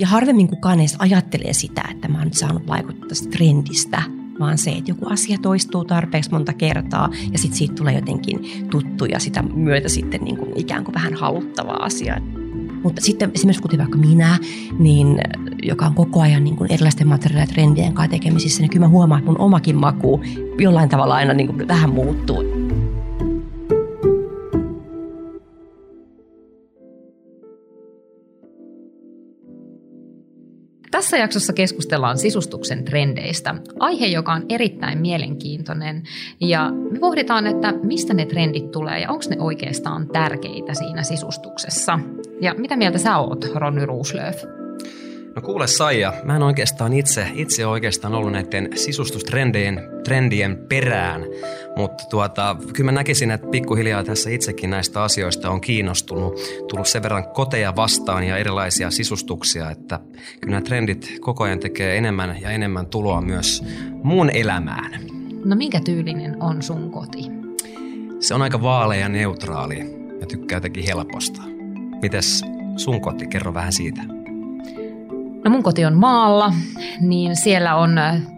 Ja harvemmin kukaan edes ajattelee sitä, että mä oon nyt saanut vaikuttaa tästä trendistä, vaan se, että joku asia toistuu tarpeeksi monta kertaa ja sitten siitä tulee jotenkin tuttu ja sitä myötä sitten niin kuin ikään kuin vähän haluttava asia. Mutta sitten esimerkiksi kuten vaikka minä, niin, joka on koko ajan niin kuin erilaisten materiaalien ja trendien kanssa tekemisissä, niin kyllä mä huomaan, että mun omakin maku jollain tavalla aina niin kuin vähän muuttuu. Tässä jaksossa keskustellaan sisustuksen trendeistä, aihe, joka on erittäin mielenkiintoinen, ja me pohditaan, että mistä ne trendit tulee ja onko ne oikeastaan tärkeitä siinä sisustuksessa. Ja mitä mieltä sä oot, Ronny Roslöf? No kuule Saija, mä en oikeastaan itse ollut näiden sisustustrendien perään, mutta kyllä mä näkisin, että pikkuhiljaa tässä itsekin näistä asioista on kiinnostunut, tullut sen verran koteja vastaan ja erilaisia sisustuksia, että kyllä nämä trendit koko ajan tekee enemmän ja enemmän tuloa myös mun elämään. No minkä tyylinen on sun koti? Se on aika vaalea ja neutraali ja tykkää jotenkin helposta. Mites sun koti? Kerro vähän siitä. No mun koti on maalla, niin siellä on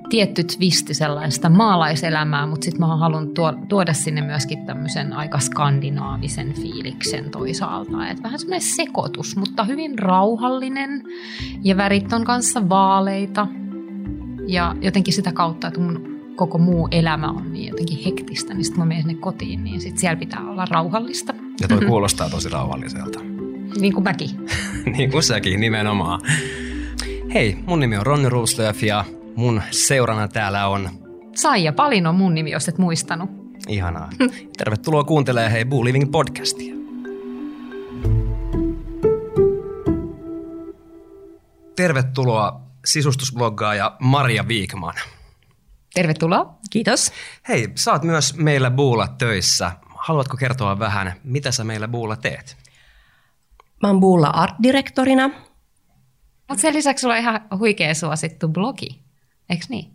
tietty twisti sellaista maalaiselämää, mutta sitten mä haluan tuoda sinne myöskin tämmöisen aika skandinaavisen fiiliksen toisaalta. Et vähän semmoinen sekoitus, mutta hyvin rauhallinen ja värit on kanssa vaaleita ja jotenkin sitä kautta, että mun koko muu elämä on niin jotenkin hektistä, niin sitten mä menen sinne kotiin, niin sitten siellä pitää olla rauhallista. Ja toi kuulostaa tosi rauhalliselta. Niin kuin mäkin. Niin kuin säkin, nimenomaan. Hei, mun nimi on Ronny Roslöf ja mun seurana täällä on Saija Palino, mun nimi, jos et muistanut. Ihanaa. Tervetuloa kuuntelemaan Hei Boo Living -podcastia. Tervetuloa sisustusbloggaaja Maria Vikman. Tervetuloa. Kiitos. Hei, sä oot myös meillä Boolla töissä. Haluatko kertoa vähän, mitä sä meillä Boolla teet? Mä oon Boolla art-direktorina. Mutta sen lisäksi sulla on ihan huikea suosittu blogi, eikö niin?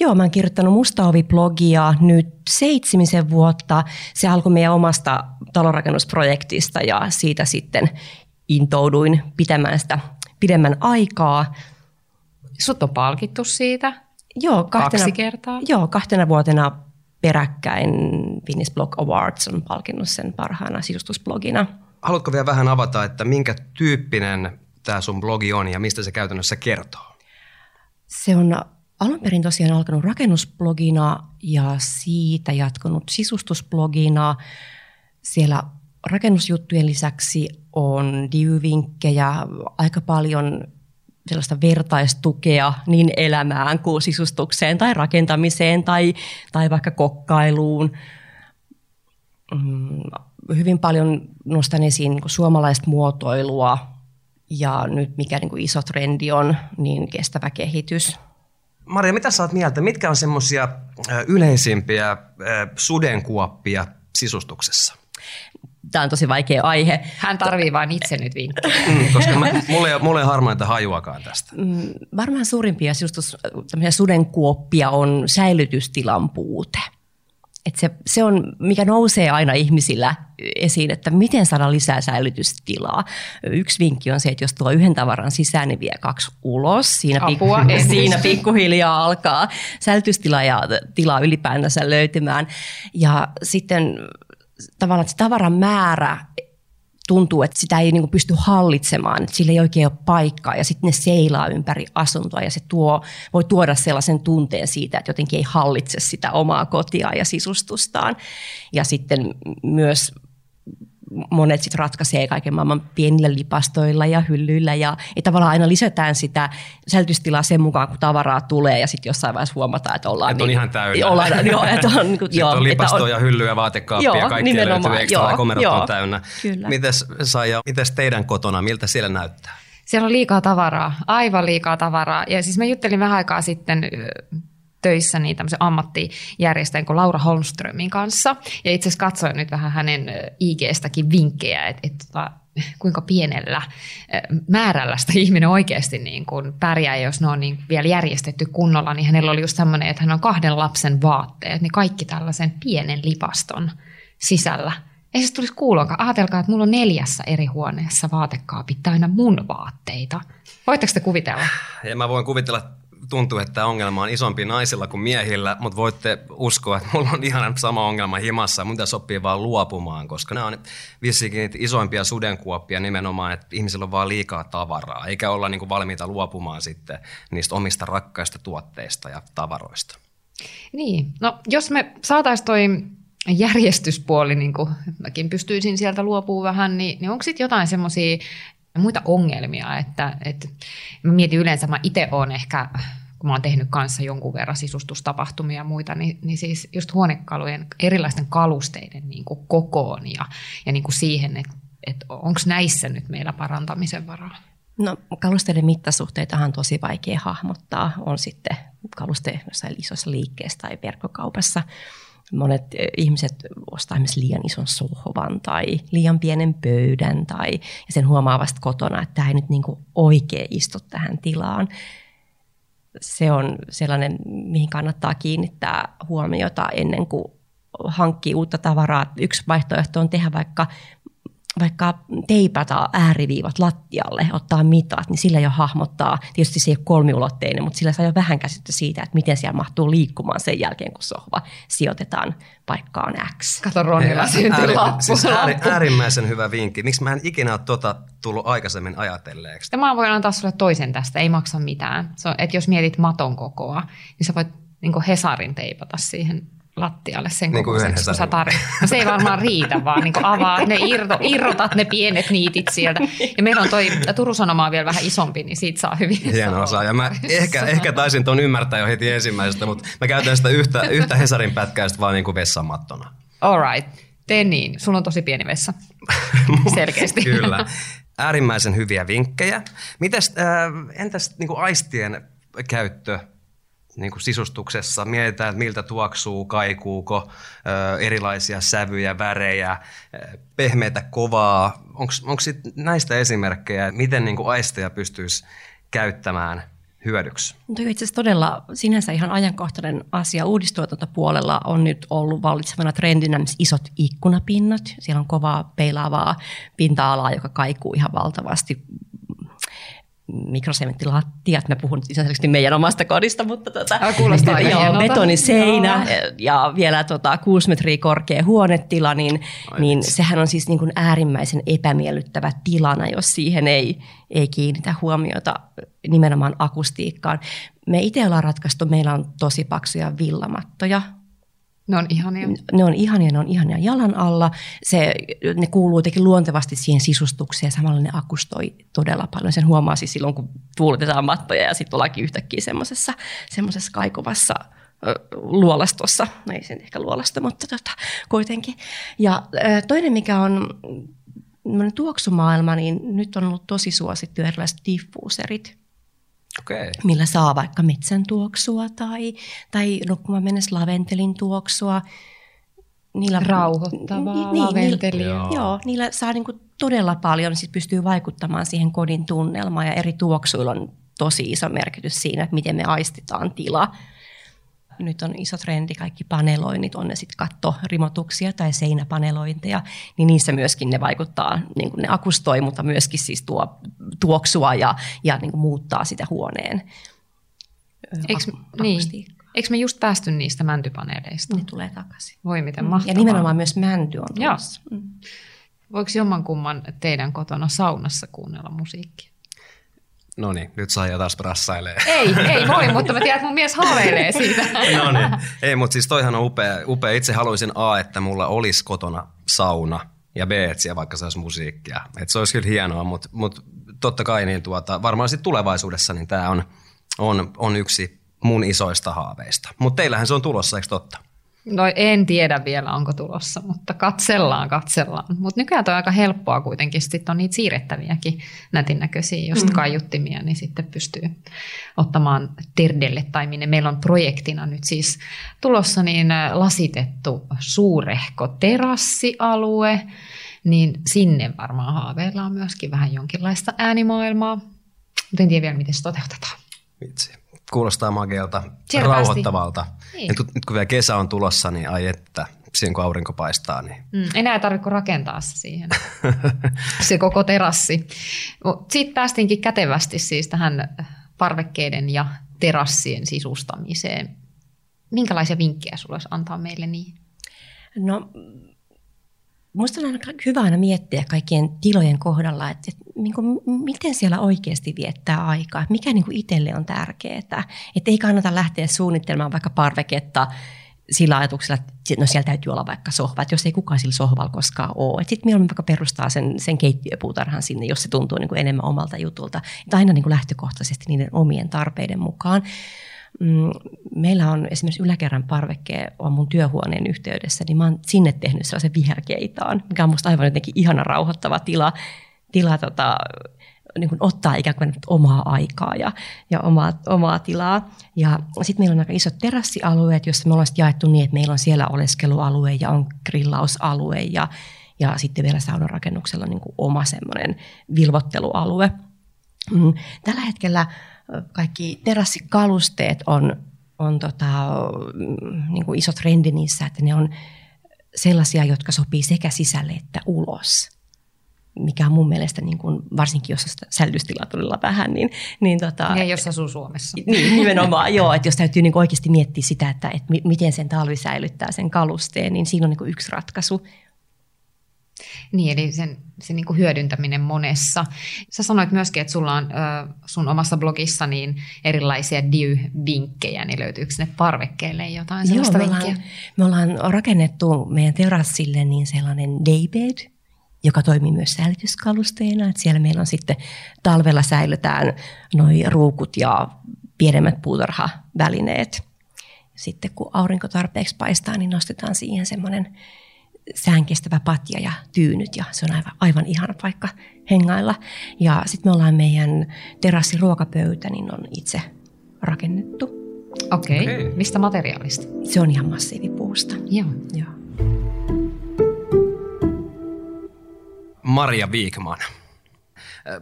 Joo, mä oon kirjoittanut Musta Ovi-blogia nyt 7 vuotta. Se alkoi meidän omasta talonrakennusprojektista ja siitä sitten intouduin pitämään sitä pidemmän aikaa. Sut on palkittu siitä? Joo, 2 kertaa? Joo, 2 vuotena peräkkäin Finnish Blog Awards on palkinnut sen parhaana sisustusblogina. Haluatko vielä vähän avata, että minkä tyyppinen tämä sun blogi on ja mistä se käytännössä kertoo? Se on alun perin tosiaan alkanut rakennusblogina ja siitä jatkunut sisustusblogina. Siellä rakennusjuttujen lisäksi on diy-vinkkejä, aika paljon sellaista vertaistukea niin elämään kuin sisustukseen tai rakentamiseen tai vaikka kokkailuun. Hyvin paljon nostan esiin suomalaista muotoilua. Ja nyt mikä niin kuin iso trendi on, niin kestävä kehitys. Maria, mitä sä oot mieltä? Mitkä on semmoisia yleisimpiä sudenkuoppia sisustuksessa? Tämä on tosi vaikea aihe. Hän tarvii vain itse nyt vinkkejä. Koska mulla ei harmainta hajuakaan tästä. Varmaan suurimpia sudenkuoppia on säilytystilan puute. Että se on, mikä nousee aina ihmisillä esiin, että miten saada lisää säilytystilaa. Yksi vinkki on se, että jos tuo yhden tavaran sisään, niin vie 2 ulos. Siinä pikkuhiljaa alkaa säilytystila ja tilaa ylipäänsä löytymään. Ja sitten tavallaan se tavaran määrä tuntuu, että sitä ei niin kuin pysty hallitsemaan, että sillä ei oikein ole paikkaa ja sitten ne seilaa ympäri asuntoa ja se voi tuoda sellaisen tunteen siitä, että jotenkin ei hallitse sitä omaa kotiaan ja sisustustaan. Ja sitten myös monet sit ratkaisee kaiken maailman pienillä lipastoilla ja hyllyillä ja tavallaan aina lisätään sitä säilytystilaa sen mukaan, kun tavaraa tulee ja sitten jossain vaiheessa huomataan, että ollaan... Että on ihan täynnä. Sitten on lipastoja, että on, hyllyä, vaatekaappia ja kaikkea löytyy ekstra, komerot on täynnä. Kyllä. Mites Saija, teidän kotona, miltä siellä näyttää? Siellä on liikaa tavaraa, aivan liikaa tavaraa. Ja siis mä juttelin vähän aikaa sitten töissä niin tämmöisen ammattijärjestäjän kuin Laura Holmströmin kanssa. Ja itse asiassa katsoin nyt vähän hänen IG-stäkin vinkkejä, että kuinka pienellä määrällä sitä ihminen oikeasti niin kuin pärjää. Jos ne on niin vielä järjestetty kunnolla, niin hänellä oli just semmoinen, että hän on 2 lapsen vaatteet, niin kaikki tällaisen pienen lipaston sisällä Ei se tulisi kuuloakaan. Ajatelkaa, että mulla on 4 eri huoneessa vaatekaapit aina mun vaatteita. Voitteko te kuvitella? Ja mä voin kuvitella, tuntuu, että ongelma on isompi naisilla kuin miehillä, mutta voitte uskoa, että mulla on ihan sama ongelma himassa. Mun tässä oppii vaan luopumaan, koska nämä on vissiinkin niitä isoimpia sudenkuoppia nimenomaan, että ihmisillä on vaan liikaa tavaraa, eikä olla niin kuin valmiita luopumaan sitten niistä omista rakkaista tuotteista ja tavaroista. Niin, no jos me saataisiin toi järjestyspuoli, niin kuin mäkin pystyisin sieltä luopumaan vähän, niin onko sitten jotain semmoisia muita ongelmia, että mä mietin yleensä, mä itse olen ehkä, kun mä oon tehnyt kanssa jonkun verran sisustustapahtumia ja muita, niin siis just huonekalujen erilaisten kalusteiden niin kuin kokoon ja niin kuin siihen, että onko näissä nyt meillä parantamisen varaa? No kalusteiden mittasuhteitahan on tosi vaikea hahmottaa, on sitten kalusteiden isoissa liikkeissä tai verkkokaupassa. Monet ihmiset ostaa esimerkiksi liian ison sohvan tai liian pienen pöydän ja sen huomaa vasta kotona, että tämä ei nyt niin kuin oikein istu tähän tilaan. Se on sellainen, mihin kannattaa kiinnittää huomiota ennen kuin hankkii uutta tavaraa. Yksi vaihtoehto on tehdä vaikka teipata ääriviivat lattialle, ottaa mitat, niin sillä jo hahmottaa. Tietysti se ei ole kolmiulotteinen, mutta sillä saa jo vähän käsitystä siitä, että miten siellä mahtuu liikkumaan sen jälkeen, kun sohva sijoitetaan paikkaan X. Kato Ronnilla syntilappu. Siis äärimmäisen hyvä vinkki. Miksi mä en ikinä ole tullut aikaisemmin ajatelleeksi? Ja mä voin antaa sulle toisen tästä, ei maksa mitään. Että jos mietit maton kokoa, niin sä voit niin kuin Hesarin teipata siihen lattialle sen kokoiseksi, kun sä tarvitset. No, se ei varmaan riitä, vaan niin avaa ne, irrotat ne pienet niitit sieltä. Ja meillä on toi Turun Sanoma vielä vähän isompi, niin siitä saa hyvin. Hieno osa. Ja mä ehkä taisin tuon ymmärtää jo heti ensimmäisestä, mutta mä käytän sitä yhtä Hesarin pätkäistä vaan niin kuin vessamattona. All right. Tee niin. Sulla on tosi pieni vessa. Selkeästi. Kyllä. Äärimmäisen hyviä vinkkejä. Entäs niin kuin aistien käyttö? Niin kuin sisustuksessa mietitään, että miltä tuoksuu, kaikuuko, erilaisia sävyjä, värejä, pehmeitä, kovaa. Onko näistä esimerkkejä, miten niin kuin aisteja pystyisi käyttämään hyödyksi? Tuo itse asiassa todella sinänsä ihan ajankohtainen asia. Uudistuotantopuolella on nyt ollut vallitsevana trendinä isot ikkunapinnat. Siellä on kovaa peilaavaa pinta-alaa, joka kaikuu ihan valtavasti. Mikrosementtilattiat, mä puhun lisäksi meidän omasta kodista, mutta kuulostaa ihan betoniseinä ja vielä 6 metriä korkea huonetila, niin sehän on siis niin kuin äärimmäisen epämiellyttävä tilana, jos siihen ei kiinnitä huomiota nimenomaan akustiikkaan. Me itse ollaan ratkaistu, meillä on tosi paksuja villamattoja. Ne on ihania jalan alla. Ne kuuluu jotenkin luontevasti siihen sisustukseen ja samalla ne akustoi todella paljon. Sen huomaa siis silloin, kun tuuletetaan mattoja ja sitten ollaankin yhtäkkiä semmoisessa kaikuvassa luolastossa. No ei sen ehkä luolasto, mutta kuitenkin. Ja toinen, mikä on tuoksumaailma, niin nyt on ollut tosi suosittu erilaiset diffuuserit. Okay. Millä saa vaikka metsän tuoksua tai nukkumaan mennessä laventelin tuoksua. Rauhoittavaa laventelia. Joo, niillä saa niinku todella paljon, sit pystyy vaikuttamaan siihen kodin tunnelmaan ja eri tuoksuilla on tosi iso merkitys siinä, että miten me aistitaan tila. Nyt on iso trendi, kaikki paneloinnit, on ne sitten kattorimotuksia tai seinäpanelointeja, niin niissä myöskin ne vaikuttaa, niin kuin ne akustoi, mutta myöskin siis tuo tuoksua ja niin kuin muuttaa sitä huoneen akustiikkaa. Eikö me just päästy niistä mäntypaneeleista? Ne tulee takaisin. Voi miten mahtavaa. Ja nimenomaan myös mänty on tuossa. Voiko jommankumman teidän kotona saunassa kuunnella musiikkia? No niin, nyt Saija taas brassailee. Ei voi, mutta mä tiedän, että mun mies haaveilee siitä. No niin, ei, mutta siis toihan on upea. Itse haluaisin A, että mulla olisi kotona sauna ja B, että siellä vaikka saisi musiikkia. Että se olisi kyllä hienoa, mutta totta kai niin varmaan sitten tulevaisuudessa niin tämä on yksi mun isoista haaveista. Mutta teillähän se on tulossa, eikö totta? No en tiedä vielä, onko tulossa, mutta katsellaan. Mutta nykyään on aika helppoa kuitenkin, sitten on niitä siirrettäviäkin nätin näköisiä, just kaiuttimia, niin sitten pystyy ottamaan terdelle tai minne. Meillä on projektina nyt siis tulossa niin lasitettu suurehko terassialue, niin sinne varmaan haaveillaan myöskin vähän jonkinlaista äänimaailmaa, mutta en tiedä vielä, miten se toteutetaan. Vitsi. Kuulostaa magialta, rauhoittavalta. Niin. Nyt kun vielä kesä on tulossa, niin ai että siihen, kun aurinko paistaa. Niin. Enää ei tarvitse rakentaa se siihen, se koko terassi. Siitä päästiinkin kätevästi siis tähän parvekkeiden ja terassien sisustamiseen. Minkälaisia vinkkejä sinulla olisi antaa meille niihin? No, minusta on aina hyvä aina miettiä kaikkien tilojen kohdalla, että miten siellä oikeasti viettää aikaa, mikä niin kuin itselle on tärkeää. Että ei kannata lähteä suunnittelemaan vaikka parveketta sillä ajatuksella, että no siellä täytyy olla vaikka sohva, että jos ei kukaan sillä sohvalla koskaan ole. Sitten mieluummin vaikka perustaa sen keittiöpuutarhan sinne, jos se tuntuu niin kuin enemmän omalta jutulta. Että aina niin kuin lähtökohtaisesti niiden omien tarpeiden mukaan. Meillä on esimerkiksi yläkerran parveke on mun työhuoneen yhteydessä, niin mä oon sinne tehnyt sellaisen viherkeitaan, mikä on musta aivan jotenkin ihana rauhoittava tila niin kuin ottaa ikään kuin omaa aikaa ja omaa tilaa. Ja sitten meillä on aika isot terassialueet, joissa me ollaan jaettu niin, että meillä on siellä oleskelualue ja on grillausalue ja sitten vielä saunarakennuksella on niin kuin oma semmoinen vilvottelualue. Tällä hetkellä kaikki terassikalusteet on niin kuin iso trendi niissä, että ne on sellaisia, jotka sopii sekä sisälle että ulos, mikä on mun mielestä, niin kuin, varsinkin jos säilytystilaa todella vähän. Ja jos asuu Suomessa. Niin, nimenomaan, joo, että jos täytyy niin kuin oikeasti miettiä sitä, että miten sen talvi säilyttää sen kalusteen, niin siinä on niin kuin yksi ratkaisu. Niin, eli sen niin kuin hyödyntäminen monessa. Sä sanoit myöskin, että sulla on sun omassa blogissa niin erilaisia DIY-vinkkejä, niin löytyykö sinne parvekkeelle jotain sellaista vinkkiä? Me ollaan rakennettu meidän terassille niin sellainen daybed, joka toimii myös säilytyskalusteena. Et siellä meillä on sitten talvella säilytään noi ruukut ja pienemmät puutarhavälineet. Sitten kun aurinko tarpeeksi paistaa, niin nostetaan siihen semmoinen säänkestävä patja ja tyynyt, ja se on aivan ihana paikka hengailla. Ja sitten me ollaan meidän terassin ruokapöytä, niin on itse rakennettu. Okei. Mistä materiaalista? Se on ihan massiivipuusta. Joo. Maria Vikman,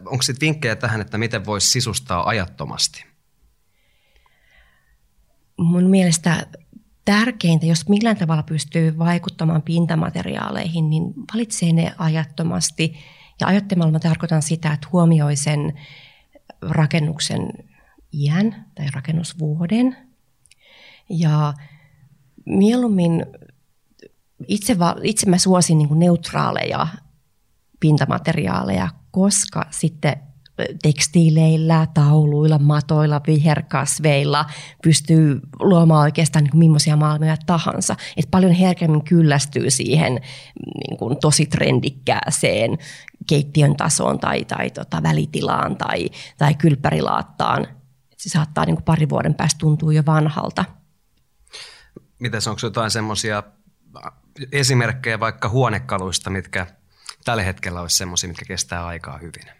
onko sitten vinkkejä tähän, että miten voisi sisustaa ajattomasti? Mun mielestä tärkeintä, jos millään tavalla pystyy vaikuttamaan pintamateriaaleihin, niin valitsee ne ajattomasti. Ja ajattomalla mä tarkoitan sitä, että huomioi sen rakennuksen iän tai rakennusvuoden. Ja mieluummin itse mä suosin niin kuin neutraaleja pintamateriaaleja, koska sitten tekstiileillä, tauluilla, matoilla, viherkasveilla pystyy luomaan oikeastaan niin kuin millaisia maailmoja tahansa. Et paljon herkemmin kyllästyy siihen niin kuin tosi trendikkääseen keittiön tasoon tai välitilaan tai kylppärilaattaan. Et se saattaa niin kuin pari vuoden päästä tuntua jo vanhalta. Mitäs, onko jotain semmoisia esimerkkejä vaikka huonekaluista, mitkä tällä hetkellä olisi semmoisia, mitkä kestää aikaa hyvin?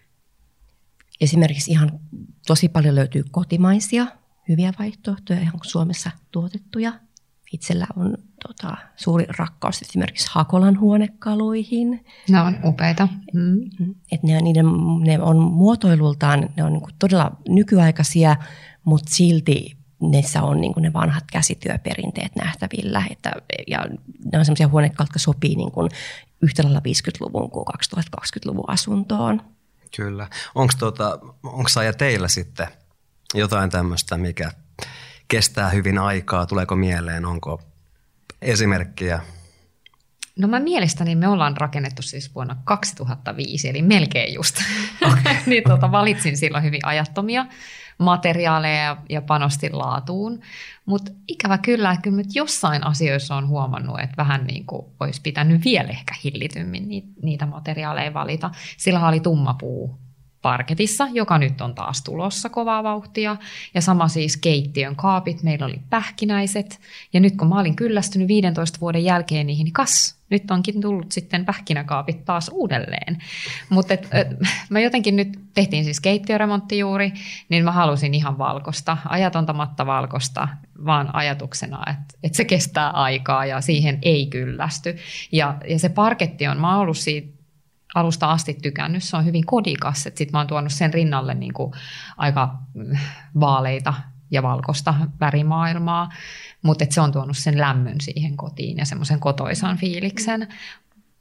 Esimerkiksi ihan tosi paljon löytyy kotimaisia hyviä vaihtoehtoja, ihan Suomessa tuotettuja. Itsellä on suuri rakkaus esimerkiksi Hakolan huonekaluihin. Ne on upeita. Et ne on muotoilultaan, ne on niinku todella nykyaikaisia, mutta silti niissä on niinku ne vanhat käsityöperinteet nähtävillä. Ja ne on sellaisia huonekaluja, jotka sopii niinku yhtä lailla 50-luvun kuin 2020-luvun asuntoon. Kyllä. Onko Saija teillä sitten jotain tämmöistä, mikä kestää hyvin aikaa? Tuleeko mieleen? Onko esimerkkiä? No mä mielestäni me ollaan rakennettu siis vuonna 2005, eli melkein just. Okay. Niin valitsin silloin hyvin ajattomia materiaaleja ja panostin laatuun. Mutta ikävä kyllä nyt jossain asioissa on huomannut, että vähän niin kuin olisi pitänyt vielä ehkä hillitymmin niitä materiaaleja valita. Sillä oli tumma puu parketissa, joka nyt on taas tulossa kovaa vauhtia. Ja sama siis keittiön kaapit, meillä oli pähkinäiset. Ja nyt kun mä olin kyllästynyt 15 vuoden jälkeen niihin, niin nyt onkin tullut sitten pähkinäkaapit taas uudelleen. Mutta mä jotenkin nyt tehtiin siis keittiöremontti juuri, niin mä halusin ihan valkosta, ajatontamatta valkosta, vaan ajatuksena, että se kestää aikaa ja siihen ei kyllästy. Ja se parketti on, mä oon ollut siitä alusta asti tykännyt, se on hyvin kodikas, että sit mä oon tuonut sen rinnalle niin kuin aika vaaleita ja valkoista värimaailmaa. Mutta se on tuonut sen lämmön siihen kotiin ja semmoisen kotoisan fiiliksen.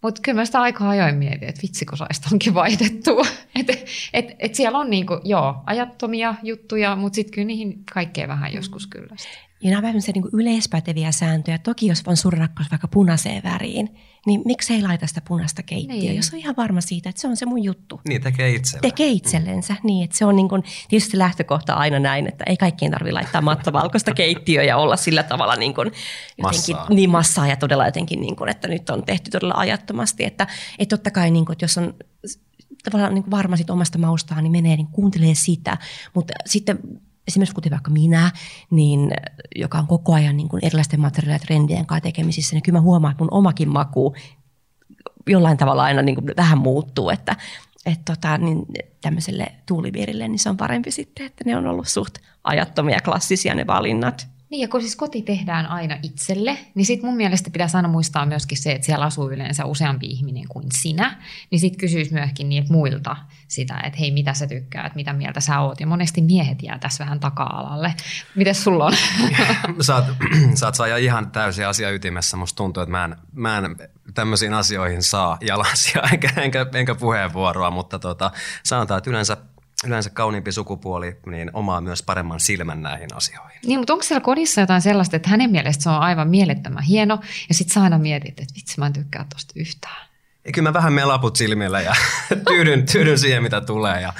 Mutta kyllä mä sitä aika ajoin mietin, että vitsi kun saisi tonkin vaihdettua. Et siellä on niinku, joo, ajattomia juttuja, mutta sitten kyllä niihin kaikkea vähän joskus kyllä. Ja nämä on niinku yleispäteviä sääntöjä. Toki jos on sun rakkaus vaikka punaiseen väriin, niin miksi ei laita sitä punaista keittiöön, niin. Jos on ihan varma siitä, että se on se mun juttu. Niin tekee itsellensä. Niin, että se on niinku, tietysti lähtökohta aina näin, että ei kaikkien tarvitse laittaa mattavalkoista keittiöön ja olla sillä tavalla niinku jotenkin, massaa ja todella jotenkin, niinku, että nyt on tehty todella ajattomasti. Että totta kai, niinku, että jos on tavallaan niinku varma sit omasta maustaan, niin menee niin kuuntelee sitä, mutta sitten... Esimerkiksi kuten vaikka minä, niin, joka on koko ajan niin kuin erilaisten materiaalien ja trendien kanssa tekemisissä, niin kyllä mä huomaan, että mun omakin maku jollain tavalla aina niin kuin vähän muuttuu. Niin tämmöiselle tuulipiirille niin se on parempi sitten, että ne on ollut suht ajattomia klassisia ne valinnat. Niin ja kun siis koti tehdään aina itselle, niin sitten mun mielestä pitäisi aina muistaa myöskin se, että siellä asuu yleensä useampi ihminen kuin sinä. Niin sitten kysyisi myöskin niitä muilta sitä, että hei mitä sä tykkäät, mitä mieltä sä oot. Ja monesti miehet jää tässä vähän taka-alalle. Mites sulla on? Sä oot Saija ihan täysin asia ytimessä. Musta tuntuu, että mä en tämmöisiin asioihin saa jalansia enkä puheenvuoroa, mutta sanotaan, että yleensä kauniimpi sukupuoli niin omaa myös paremman silmän näihin asioihin. Niin, mutta onko siellä kodissa jotain sellaista, että hänen mielestä se on aivan mielettömän hieno, ja sitten sä aina mietit, että vitsi, mä en tykkää tosta yhtään. Kyllä mä vähän menen laput silmillä ja tyydyn siihen, mitä tulee. Ja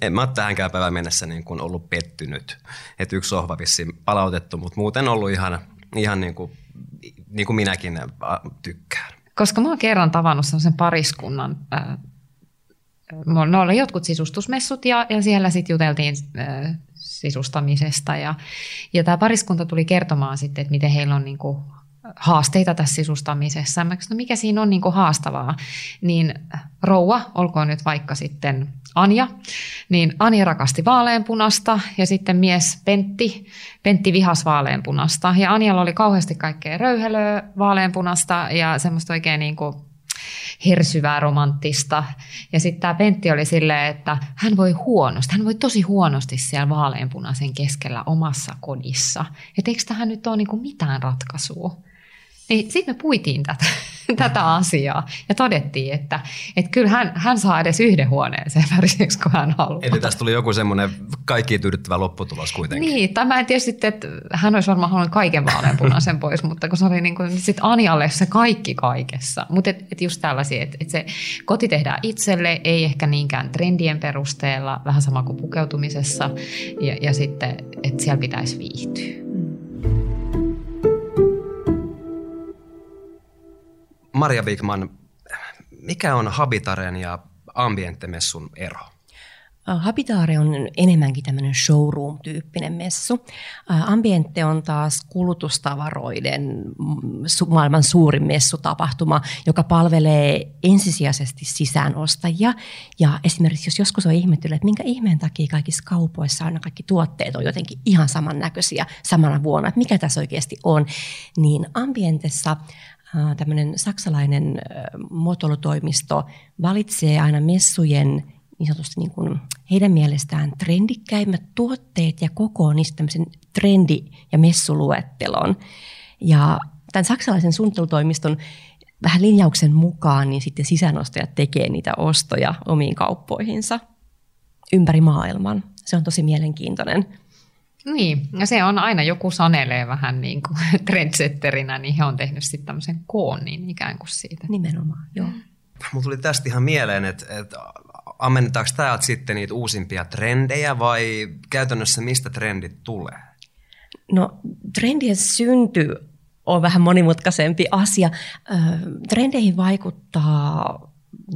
en mä ole tähänkään päivään mennessä niin kuin ollut pettynyt. Et yksi sohva vissiin palautettu, mutta muuten ollut ihan niin kuin minäkin tykkään. Koska mä oon kerran tavannut sellaisen pariskunnan... No oli jotkut sisustusmessut ja siellä sitten juteltiin sisustamisesta ja tämä pariskunta tuli kertomaan sitten, että miten heillä on niinku haasteita tässä sisustamisessa. Mä kysyin, mikä siinä on niinku haastavaa, niin rouva, olkoon nyt vaikka sitten Anja, niin Anja rakasti vaaleanpunasta ja sitten mies Pentti vihasi vaaleanpunasta ja Anjalla oli kauheasti kaikkea röyhelöä vaaleanpunasta ja semmoista oikein niinku hersyvää, romanttista. Ja sitten tämä Pentti oli silleen, että hän voi tosi huonosti siellä vaaleanpunaisen keskellä omassa kodissa. Että eikö tähän nyt ole niinku mitään ratkaisua? Niin sitten me puitiin tätä asiaa ja todettiin, että kyllä hän saa edes yhden huoneeseen väriseksi, kun hän haluaa. Eli tästä tuli joku semmoinen kaikkiin tyydyttävä lopputulos kuitenkin. Niin, tai mä en tiedä sitten, että hän olisi varmaan halunnut kaiken vaaleanpunaisen pois, mutta kun se oli niin kuin sitten Anjalle se kaikki kaikessa. Mutta just tällaisia, että se koti tehdään itselle, ei ehkä niinkään trendien perusteella, vähän sama kuin pukeutumisessa ja sitten, että siellä pitäisi viihtyä. Maria Vikman, mikä on Habitaren ja Ambiente-messun ero? Habitare on enemmänkin tämmöinen showroom-tyyppinen messu. Ambiente on taas kulutustavaroiden maailman suurin messutapahtuma, joka palvelee ensisijaisesti sisäänostajia. Ja esimerkiksi jos joskus on ihmetellyt, että minkä ihmeen takia kaikissa kaupoissa aina kaikki tuotteet on jotenkin ihan samannäköisiä samana vuonna, että mikä tässä oikeasti on, niin Ambientessa tämmöinen saksalainen muotoilutoimisto valitsee aina messujen niin sanotusti niin kuin heidän mielestään trendikkäimmät tuotteet ja kokoo niistä tämmöisen trendi- ja messuluettelon. Ja tämän saksalaisen suunnittelutoimiston vähän linjauksen mukaan niin sitten sisäänostajat tekee niitä ostoja omiin kauppoihinsa ympäri maailman. Se on tosi mielenkiintoinen. Niin, ja se on aina joku sanelee vähän niin kuin trendsetterinä, niin he on tehnyt sitten tämmöisen koonnin ikään kuin siitä. Nimenomaan, joo. Mulla tuli tästä ihan mieleen, että ammennetaanko täältä sitten niitä uusimpia trendejä vai käytännössä mistä trendit tulee? No trendien synty on vähän monimutkaisempi asia. Trendeihin vaikuttaa...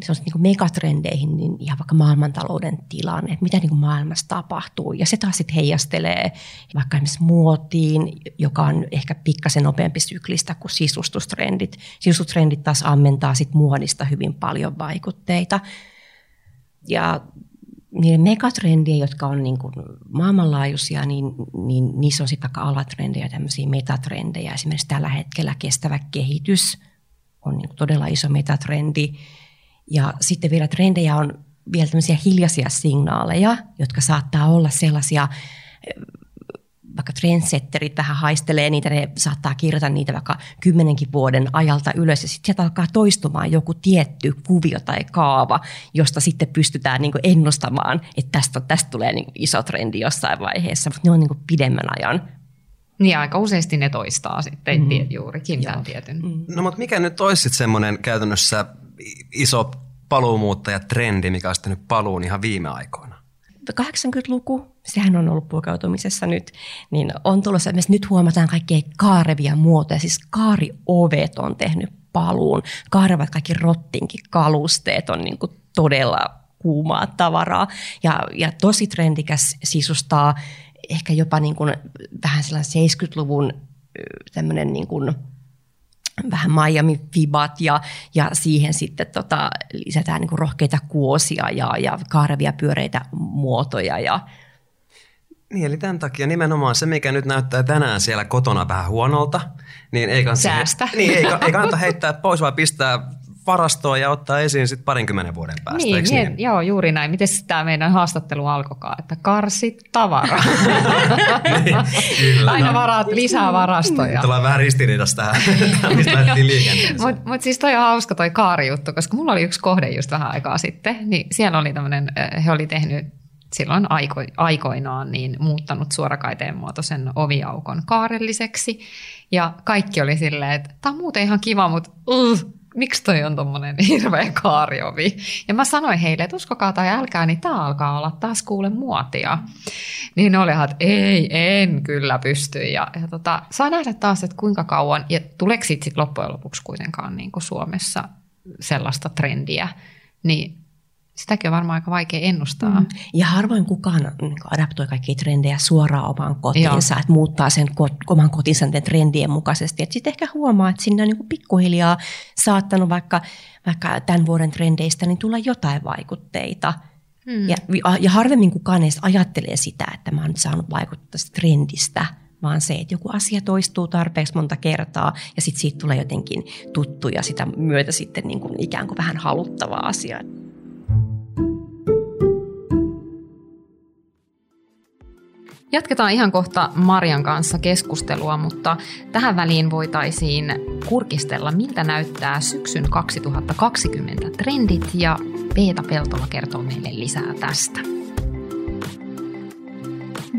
Niin megatrendeihin, niin ihan vaikka maailmantalouden tilanne, että mitä niin kuin maailmassa tapahtuu. Ja se taas sitten heijastelee vaikka esimerkiksi muotiin, joka on ehkä pikkasen nopeampi syklistä kuin sisustustrendit. Sisustustrendit taas ammentaa sitten muodista hyvin paljon vaikutteita. Ja niiden megatrendien, jotka on niin kuin maailmanlaajuisia, niin niissä on sitten vaikka alatrendejä ja tämmöisiä metatrendejä. Esimerkiksi tällä hetkellä kestävä kehitys on niin kuin todella iso metatrendi. Ja sitten vielä trendejä on vielä tämmöisiä hiljaisia signaaleja, jotka saattaa olla sellaisia vaikka trendsetterit vähän haistelee niitä, ne saattaa kirjata niitä vaikka 10 vuoden ajalta ylös ja sitten sieltä alkaa toistumaan joku tietty kuvio tai kaava, josta sitten pystytään niin kuin ennustamaan, että tästä tulee niin kuin iso trendi jossain vaiheessa, mutta ne on niin kuin pidemmän ajan. Niin aika useasti ne toistaa sitten juurikin tämän tietyn. No mutta mikä nyt olisi sitten semmoinen käytännössä iso paluumuuttajatrendi, mikä on sitten nyt paluun ihan viime aikoina? 80-luku, sehän on ollut pukeutumisessa nyt, niin on tulossa, että nyt huomataan kaikkea kaarevia muotoja, siis kaariovet on tehnyt paluun, kaarevat kaikki rottinkin kalusteet on niin kuin todella kuumaa tavaraa ja tosi trendikäs sisustaa ehkä jopa niin kuin vähän sellainen 70-luvun tämmöinen niin kuin vähän Miami-fibat ja siihen sitten lisätään niin kuin rohkeita kuosia ja kaarevia pyöreitä muotoja. Niin, eli tämän takia nimenomaan se, mikä nyt näyttää tänään siellä kotona vähän huonolta, niin ei kannata heittää pois, vaan pistää varastoon ja ottaa esiin sitten 20 vuoden päästä, niin? Joo, juuri näin. Miten tämä meidän haastattelu alkoikaan? Että karsit tavaraa. Niin, aina varaat lisää varastoja. Tullaan vähän ristiriidassa tähän, mistä lähdettiin liikenteeseen. Mutta siis toi on hauska toi kaari-juttu, koska mulla oli yksi kohde just vähän aikaa sitten, niin siellä oli tämmöinen, he oli tehnyt silloin aikoinaan niin muuttanut suorakaiteen muotoisen oviaukon kaarelliseksi ja kaikki oli silleen, että tämä on muuten ihan kiva, mutta miksi toi on tommonen hirveä kaariovi? Ja mä sanoin heille, että uskokaa tai älkää, niin tää alkaa olla taas kuule muotia. Niin ne olivat, että en kyllä pysty. Ja saa nähdä taas, että kuinka kauan, ja tuleeko sitten loppujen lopuksi kuitenkaan niin kuin Suomessa sellaista trendiä, niin sitäkin on varmaan aika vaikea ennustaa. Ja harvoin kukaan adaptoi kaikkia trendejä suoraan omaan kotiinsa, että muuttaa sen oman kotinsa trendien mukaisesti. Sitten ehkä huomaa, että sinne on niin kuin pikkuhiljaa saattanut vaikka tämän vuoden trendeistä niin tulla jotain vaikutteita. Ja harvemmin kukaan edes ajattelee sitä, että mä oon nyt saanut vaikuttaa trendistä, vaan se, että joku asia toistuu tarpeeksi monta kertaa ja sitten siitä tulee jotenkin tuttu ja sitä myötä sitten niin kuin ikään kuin vähän haluttava asia. Jatketaan ihan kohta Marian kanssa keskustelua, mutta tähän väliin voitaisiin kurkistella, miltä näyttää syksyn 2020 trendit, ja Peeta Peltola kertoo meille lisää tästä.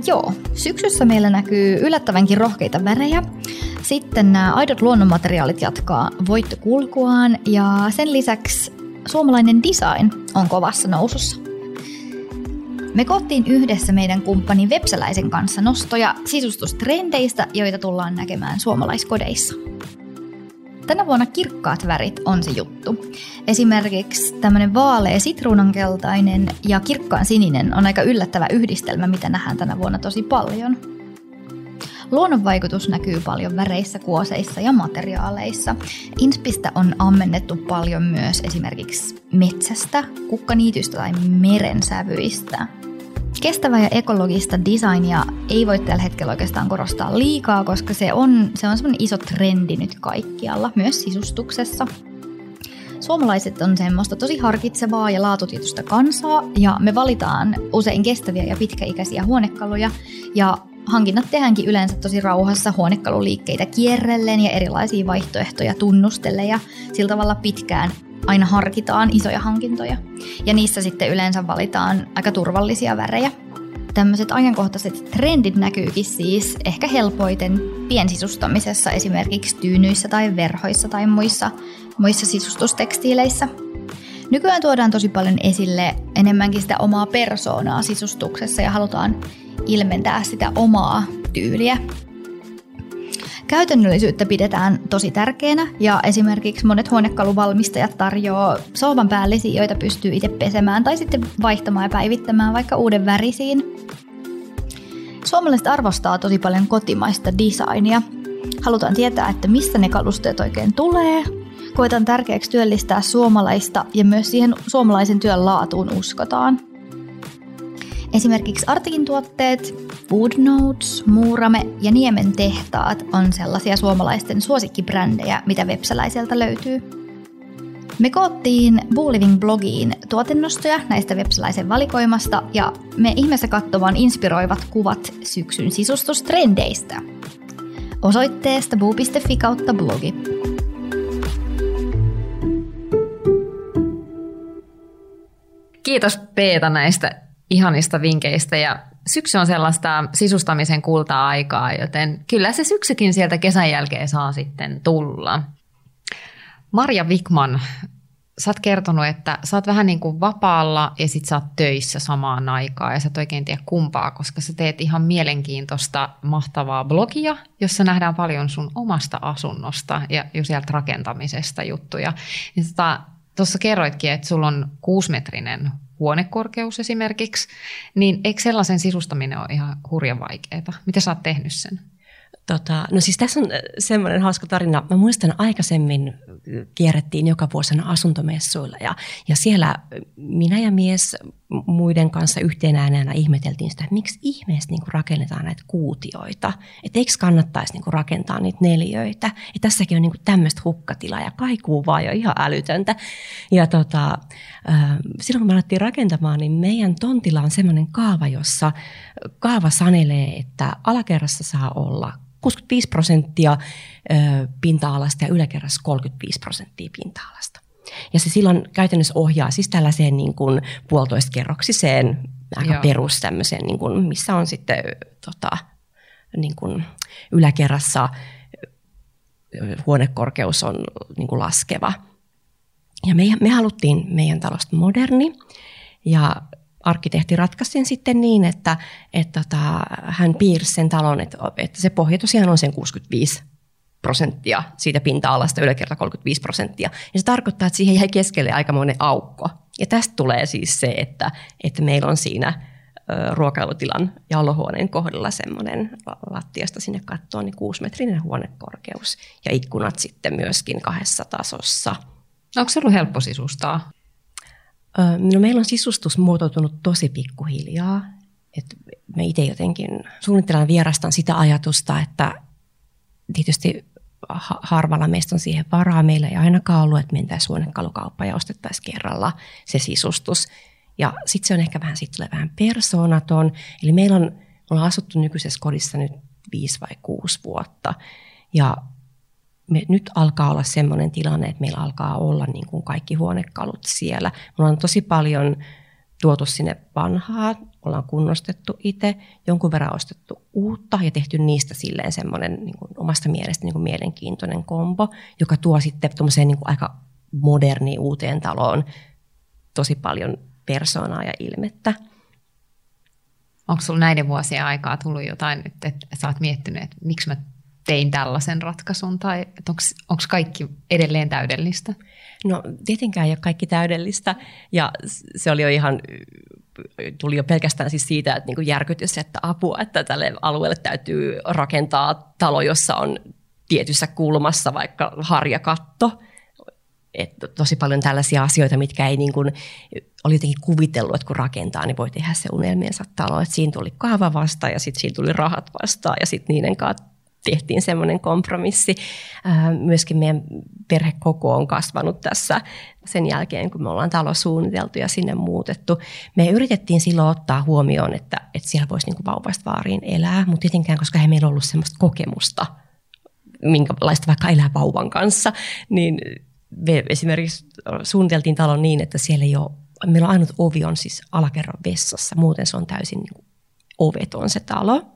Joo, syksyssä meillä näkyy yllättävänkin rohkeita värejä. Sitten nämä aidot luonnonmateriaalit jatkaa voittokulkuaan, ja sen lisäksi suomalainen design on kovassa nousussa. Me koottiin yhdessä meidän kumppanin Vepsäläisen kanssa nostoja sisustustrendeistä, joita tullaan näkemään suomalaiskodeissa. Tänä vuonna kirkkaat värit on se juttu. Esimerkiksi tämmöinen vaalea sitruunankeltainen ja kirkkaan sininen on aika yllättävä yhdistelmä, mitä nähdään tänä vuonna tosi paljon. Luonnonvaikutus näkyy paljon väreissä, kuoseissa ja materiaaleissa. Inspistä on ammennettu paljon myös esimerkiksi metsästä, kukkaniitystä tai merensävyistä. Kestävää ja ekologista designia ei voi tällä hetkellä oikeastaan korostaa liikaa, koska se on semmoinen iso trendi nyt kaikkialla, myös sisustuksessa. Suomalaiset on semmoista tosi harkitsevaa ja laatutietoista kansaa, ja me valitaan usein kestäviä ja pitkäikäisiä huonekaluja, ja hankinnat tehdäänkin yleensä tosi rauhassa huonekaluliikkeitä kierrellen ja erilaisia vaihtoehtoja tunnustellen, ja sillä tavalla pitkään aina harkitaan isoja hankintoja. Ja niissä sitten yleensä valitaan aika turvallisia värejä. Tämmöiset ajankohtaiset trendit näkyykin siis ehkä helpoiten piensisustamisessa, esimerkiksi tyynyissä tai verhoissa tai muissa sisustustekstiileissä. Nykyään tuodaan tosi paljon esille enemmänkin sitä omaa persoonaa sisustuksessa ja halutaan ilmentää sitä omaa tyyliä. Käytännöllisyyttä pidetään tosi tärkeänä, ja esimerkiksi monet huonekaluvalmistajat tarjoaa sohvan päällisiä, joita pystyy itse pesemään tai sitten vaihtamaan ja päivittämään vaikka uuden värisiin. Suomalaiset arvostaa tosi paljon kotimaista designia. Halutaan tietää, että mistä ne kalusteet oikein tulee. Koetaan tärkeäksi työllistää suomalaista, ja myös siihen suomalaisen työn laatuun uskotaan. Esimerkiksi Artekin tuotteet, Woodnotes, Muurame ja Niemen tehtaat on sellaisia suomalaisten suosikkibrändejä, mitä Vepsäläiseltä löytyy. Me koottiin Boo Living blogiin tuotennostoja näistä Vepsäläisen valikoimasta ja me ihmeessä katsomaan inspiroivat kuvat syksyn sisustustrendeistä. Osoitteesta boo.fi/blogi. Kiitos Peeta näistä ihanista vinkkeistä ja syksy on sellaista sisustamisen kulta-aikaa, joten kyllä se syksykin sieltä kesän jälkeen saa sitten tulla. Maria Vikman, sä oot kertonut, että sä oot vähän niin kuin vapaalla ja sit sä oot töissä samaan aikaan ja sä et oikein tiedä kumpaa, koska sä teet ihan mielenkiintoista, mahtavaa blogia, jossa nähdään paljon sun omasta asunnosta ja jo sieltä rakentamisesta juttuja. Tuossa kerroitkin, että sulla on 6-metrinen huonekorkeus esimerkiksi, niin eikö sellaisen sisustaminen ole ihan hurjan vaikeaa? Miten sä oot tehnyt sen? No siis tässä on semmoinen hauska tarina. Mä muistan aikaisemmin kierrettiin joka vuosina asuntomessuilla ja siellä minä ja mies muiden kanssa yhtenä ääneenä ihmeteltiin sitä, että miksi ihmeessä niin kuin rakennetaan näitä kuutioita. Että eikö kannattaisi niin kuin rakentaa niitä neliöitä. Ja tässäkin on niin kuin tämmöistä hukkatilaa ja kaikuu vaan jo ihan älytöntä. Ja silloin kun me alettiin rakentamaan, niin meidän tontilla on semmoinen kaava, jossa kaava sanelee, että alakerrassa saa olla 65% pinta-alasta ja yläkerrassa 35% pinta-alasta. Ja se silloin käytännössä ohjaa siis tällaiseen niin kuin 1,5-kerroksiseen aika perus tämmöiseen, niin kuin, missä on sitten niin kuin yläkerrassa huonekorkeus on niin kuin laskeva. Ja me haluttiin meidän talosta moderni ja arkkitehti ratkaisi sen sitten niin, että hän piirsi sen talon, että se pohja tosiaan on sen 65% siitä pinta-alasta, yläkerta 35%. Ja se tarkoittaa, että siihen jäi keskelle aikamoinen aukko. Ja tästä tulee siis se, että meillä on siinä ruokailutilan ja olohuoneen kohdalla semmoinen lattiasta sinne kattoon, niin 6-metrinen huonekorkeus. Ja ikkunat sitten myöskin 2 tasossa. Onko se ollut helppo sisustaa? No meillä on sisustus muotoutunut tosi pikkuhiljaa. Me itse jotenkin suunnitellaan vierastan sitä ajatusta, että tietysti harvalla meistä on siihen varaa. Meillä ei ainakaan ollut, että mentäisiin huonekalukauppaan ja ostettaisiin kerralla se sisustus. Ja sitten se on ehkä vähän, siitä tulee vähän persoonaton. Eli meillä on asuttu nykyisessä kodissa nyt 5 vai 6 vuotta. Ja nyt alkaa olla semmoinen tilanne, että meillä alkaa olla niin kuin kaikki huonekalut siellä. Me ollaan tosi paljon tuotu sinne vanhaa, ollaan kunnostettu itse, jonkun verran ostettu uutta ja tehty niistä silleen semmoinen niin kuin omasta mielestä niin kuin mielenkiintoinen kombo, joka tuo sitten tuommoiseen niin kuin aika moderniin uuteen taloon tosi paljon persoonaa ja ilmettä. Onko sinulla näiden vuosien aikaa tullut jotain, että sä oot miettinyt, että miksi mä tein tällaisen ratkaisun, tai onko kaikki edelleen täydellistä? No tietenkään ei ole kaikki täydellistä, ja se oli jo ihan, tuli jo pelkästään siis siitä, että niin kuin järkytys, että apua, että tälle alueelle täytyy rakentaa talo, jossa on tietyssä kulmassa vaikka harjakatto. Että tosi paljon tällaisia asioita, mitkä ei niin kuin, oli jotenkin kuvitellut, että kun rakentaa, niin voi tehdä se unelmiensa talo. Että siinä tuli kahva vastaan, ja sitten siinä tuli rahat vastaan, ja sitten niiden kanssa tehtiin semmoinen kompromissi. Myöskin meidän perhekoko on kasvanut tässä sen jälkeen, kun me ollaan talo suunniteltu ja sinne muutettu. Me yritettiin silloin ottaa huomioon, että siellä voisi niinku vauvasta vaariin elää, mutta tietenkään, koska ei meillä ollut semmoista kokemusta, minkälaista vaikka elää vauvan kanssa, niin me esimerkiksi suunniteltiin talon niin, että siellä ei ole, meillä on ainut ovi on siis alakerran vessassa, muuten se on täysin niinku oveton se talo.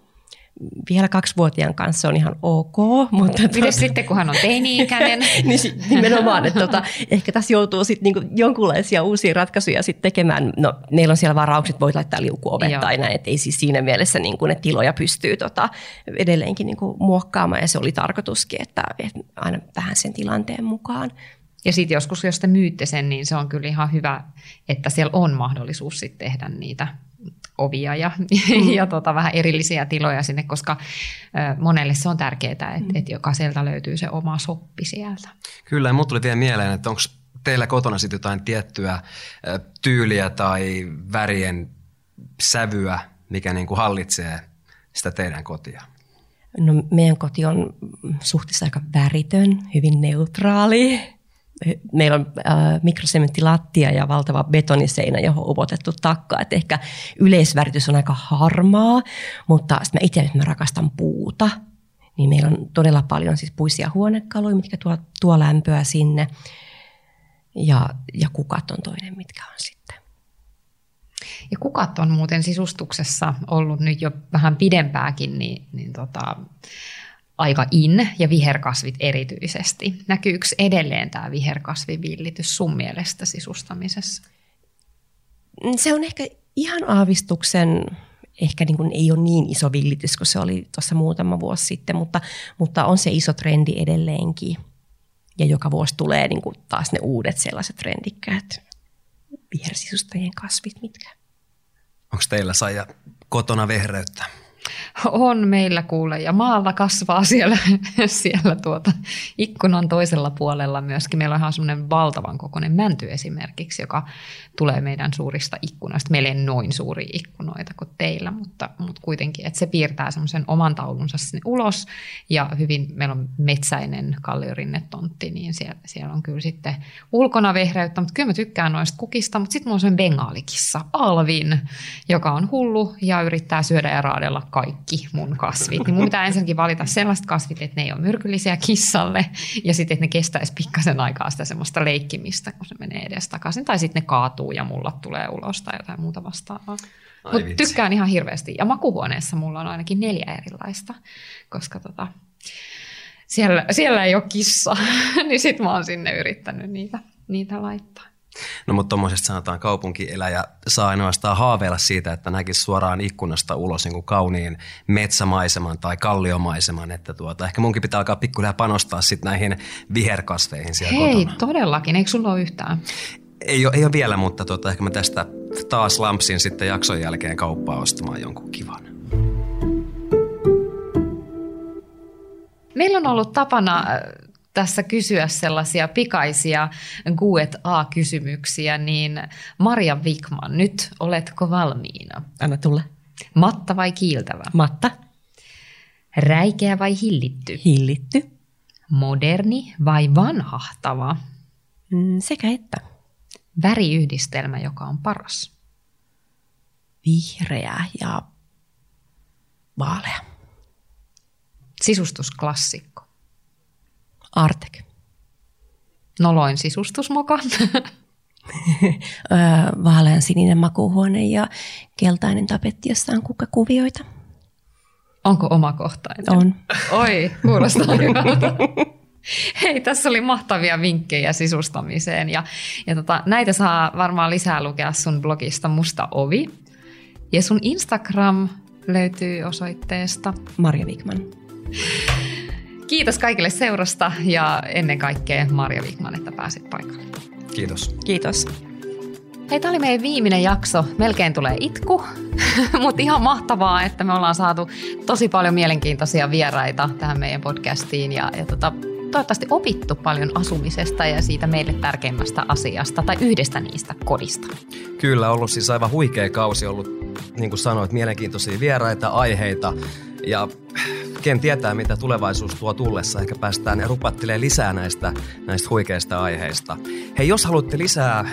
Vielä 2-vuotiaan kanssa on ihan ok, mutta miten sitten, kun hän on teini-ikäinen? Niin nimenomaan, että ehkä tässä joutuu sitten niinku jonkunlaisia uusia ratkaisuja sitten tekemään. No, meillä on siellä varaukset, voit laittaa liukuovet tai näin, että ei siis siinä mielessä niinku ne tiloja pystyy edelleenkin niinku muokkaamaan, ja se oli tarkoituskin, että aina vähän sen tilanteen mukaan. Ja sitten joskus, jos te myytte sen, niin se on kyllä ihan hyvä, että siellä on mahdollisuus sitten tehdä niitä ovia ja vähän erillisiä tiloja sinne, koska monelle se on tärkeää, että jokaiselta löytyy se oma soppi sieltä. Kyllä, ja minun tuli vielä mieleen, että onko teillä kotona sitten jotain tiettyä tyyliä tai värien sävyä, mikä niin kuin hallitsee sitä teidän kotia? No, meidän koti on suhteessa aika väritön, hyvin neutraali. meillä on mikrosementtilattia ja valtava betoniseinä, johon on upotettu takkaa. Et ehkä yleisväritys on aika harmaa, mutta sitten mä rakastan puuta. Niin meillä on todella paljon siis puisia huonekaluja, mitkä tuo lämpöä sinne. Ja kukat on toinen, mitkä on sitten. Ja kukat on muuten sisustuksessa ollut nyt jo vähän pidempääkin, niin aika in, ja viherkasvit erityisesti. Näkyykö edelleen tämä viherkasvivillitys sun mielestä sisustamisessa? Se on ehkä ihan aavistuksen, ehkä niin kuin ei ole niin iso villitys kuin se oli tuossa muutama vuosi sitten, mutta on se iso trendi edelleenkin. Ja joka vuosi tulee niin kuin taas ne uudet sellaiset trendikkäät vihersisustajien kasvit, mitkä. Onko teillä, Saija, kotona vehreyttä? On meillä kuule, ja maalla kasvaa siellä ikkunan toisella puolella myöskin. Meillä on ihan semmoinen valtavan kokoinen mänty esimerkiksi, joka tulee meidän suurista ikkunoista. Meillä ei noin suuria ikkunoita kuin teillä, mutta kuitenkin, että se piirtää semmoisen oman taulunsa sinne ulos. Ja hyvin meillä on metsäinen kalliorinnetontti, niin siellä on kyllä sitten ulkona vehreyttä, mutta kyllä mä tykkään noista kukista. Mutta sitten mulla on semmoinen bengaalikissa, Alvin, joka on hullu ja yrittää syödä ja raadella kaikki mun kasvit. Niin mun pitää ensinnäkin valita sellaiset kasvit, että ne ei ole myrkyllisiä kissalle ja sitten, että ne kestäisi pikkasen aikaa sitä semmoista leikkimistä, kun se menee edestakaisin. Tai sitten ne kaatuu ja mullat tulee ulos tai jotain muuta vastaavaa. Mutta tykkään ihan hirveästi. Ja makuhuoneessa mulla on ainakin 4 erilaista, koska siellä ei ole kissa. Niin sit mä oon sinne yrittänyt niitä laittaa. No mutta tuommoisesta sanotaan kaupunkieläjä saa ainoastaan haaveilla siitä, että näkisi suoraan ikkunasta ulos niin kuin kauniin metsämaiseman tai kalliomaiseman. Että ehkä munkin pitää alkaa pikkuhiljaa panostaa sit näihin viherkasveihin siellä kotona. Hei, todellakin. Eikö sulla ole yhtään? Ei ole vielä, mutta ehkä mä tästä taas lampsin sitten jakson jälkeen kauppaa ostamaan jonkun kivan. Meillä on ollut tapana tässä kysyä sellaisia pikaisia Q&A-kysymyksiä, niin Maria Vikman, nyt oletko valmiina? Anna tulla. Matta vai kiiltävä? Matta. Räikeä vai hillitty? Hillitty. Moderni vai vanhahtava? Sekä että. Väriyhdistelmä, joka on paras? Vihreä ja vaalea. Sisustusklassikko? Artek. Noloin sisustusmoka. Vaaleansininen makuuhuone ja keltainen tapetti, jossa on kukkakuvioita. Onko omakohtainen? On. Oi, kuulostaa hyvältä. Hei, tässä oli mahtavia vinkkejä sisustamiseen. Ja näitä saa varmaan lisää lukea sun blogista Musta Ovi. Ja sun Instagram löytyy osoitteesta Maria Vikman. Kiitos kaikille seurasta ja ennen kaikkea Maria Vikman, että pääsit paikalle. Kiitos. Kiitos. Hei, tämä oli meidän viimeinen jakso. Melkein tulee itku, mutta ihan mahtavaa, että me ollaan saatu tosi paljon mielenkiintoisia vieraita tähän meidän podcastiin ja toivottavasti opittu paljon asumisesta ja siitä meille tärkeimmästä asiasta tai yhdestä niistä, kodista. Kyllä, ollut siis aivan huikea kausi, ollut niin kuin sanoit, mielenkiintoisia vieraita, aiheita ja ken tietää, mitä tulevaisuus tuo tullessa. Ehkä päästään ja rupattelemaan lisää näistä huikeista aiheista. Hei, jos haluatte lisää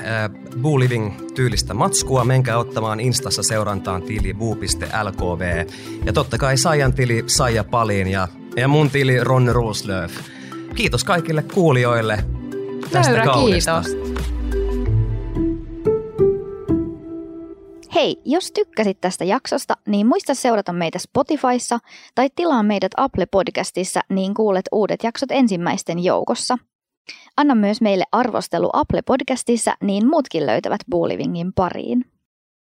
Boo Living-tyylistä matskua, menkää ottamaan Instassa seurantaan tili boo.lkv. Ja totta kai Saijan tili Saija Palin ja mun tili Ronny Roslöf. Kiitos kaikille kuulijoille tästä kaudesta. Kiitos. Hei, jos tykkäsit tästä jaksosta, niin muista seurata meitä Spotifyssa tai tilaa meidät Apple Podcastissa, niin kuulet uudet jaksot ensimmäisten joukossa. Anna myös meille arvostelu Apple Podcastissa, niin muutkin löytävät Boo Livingin pariin.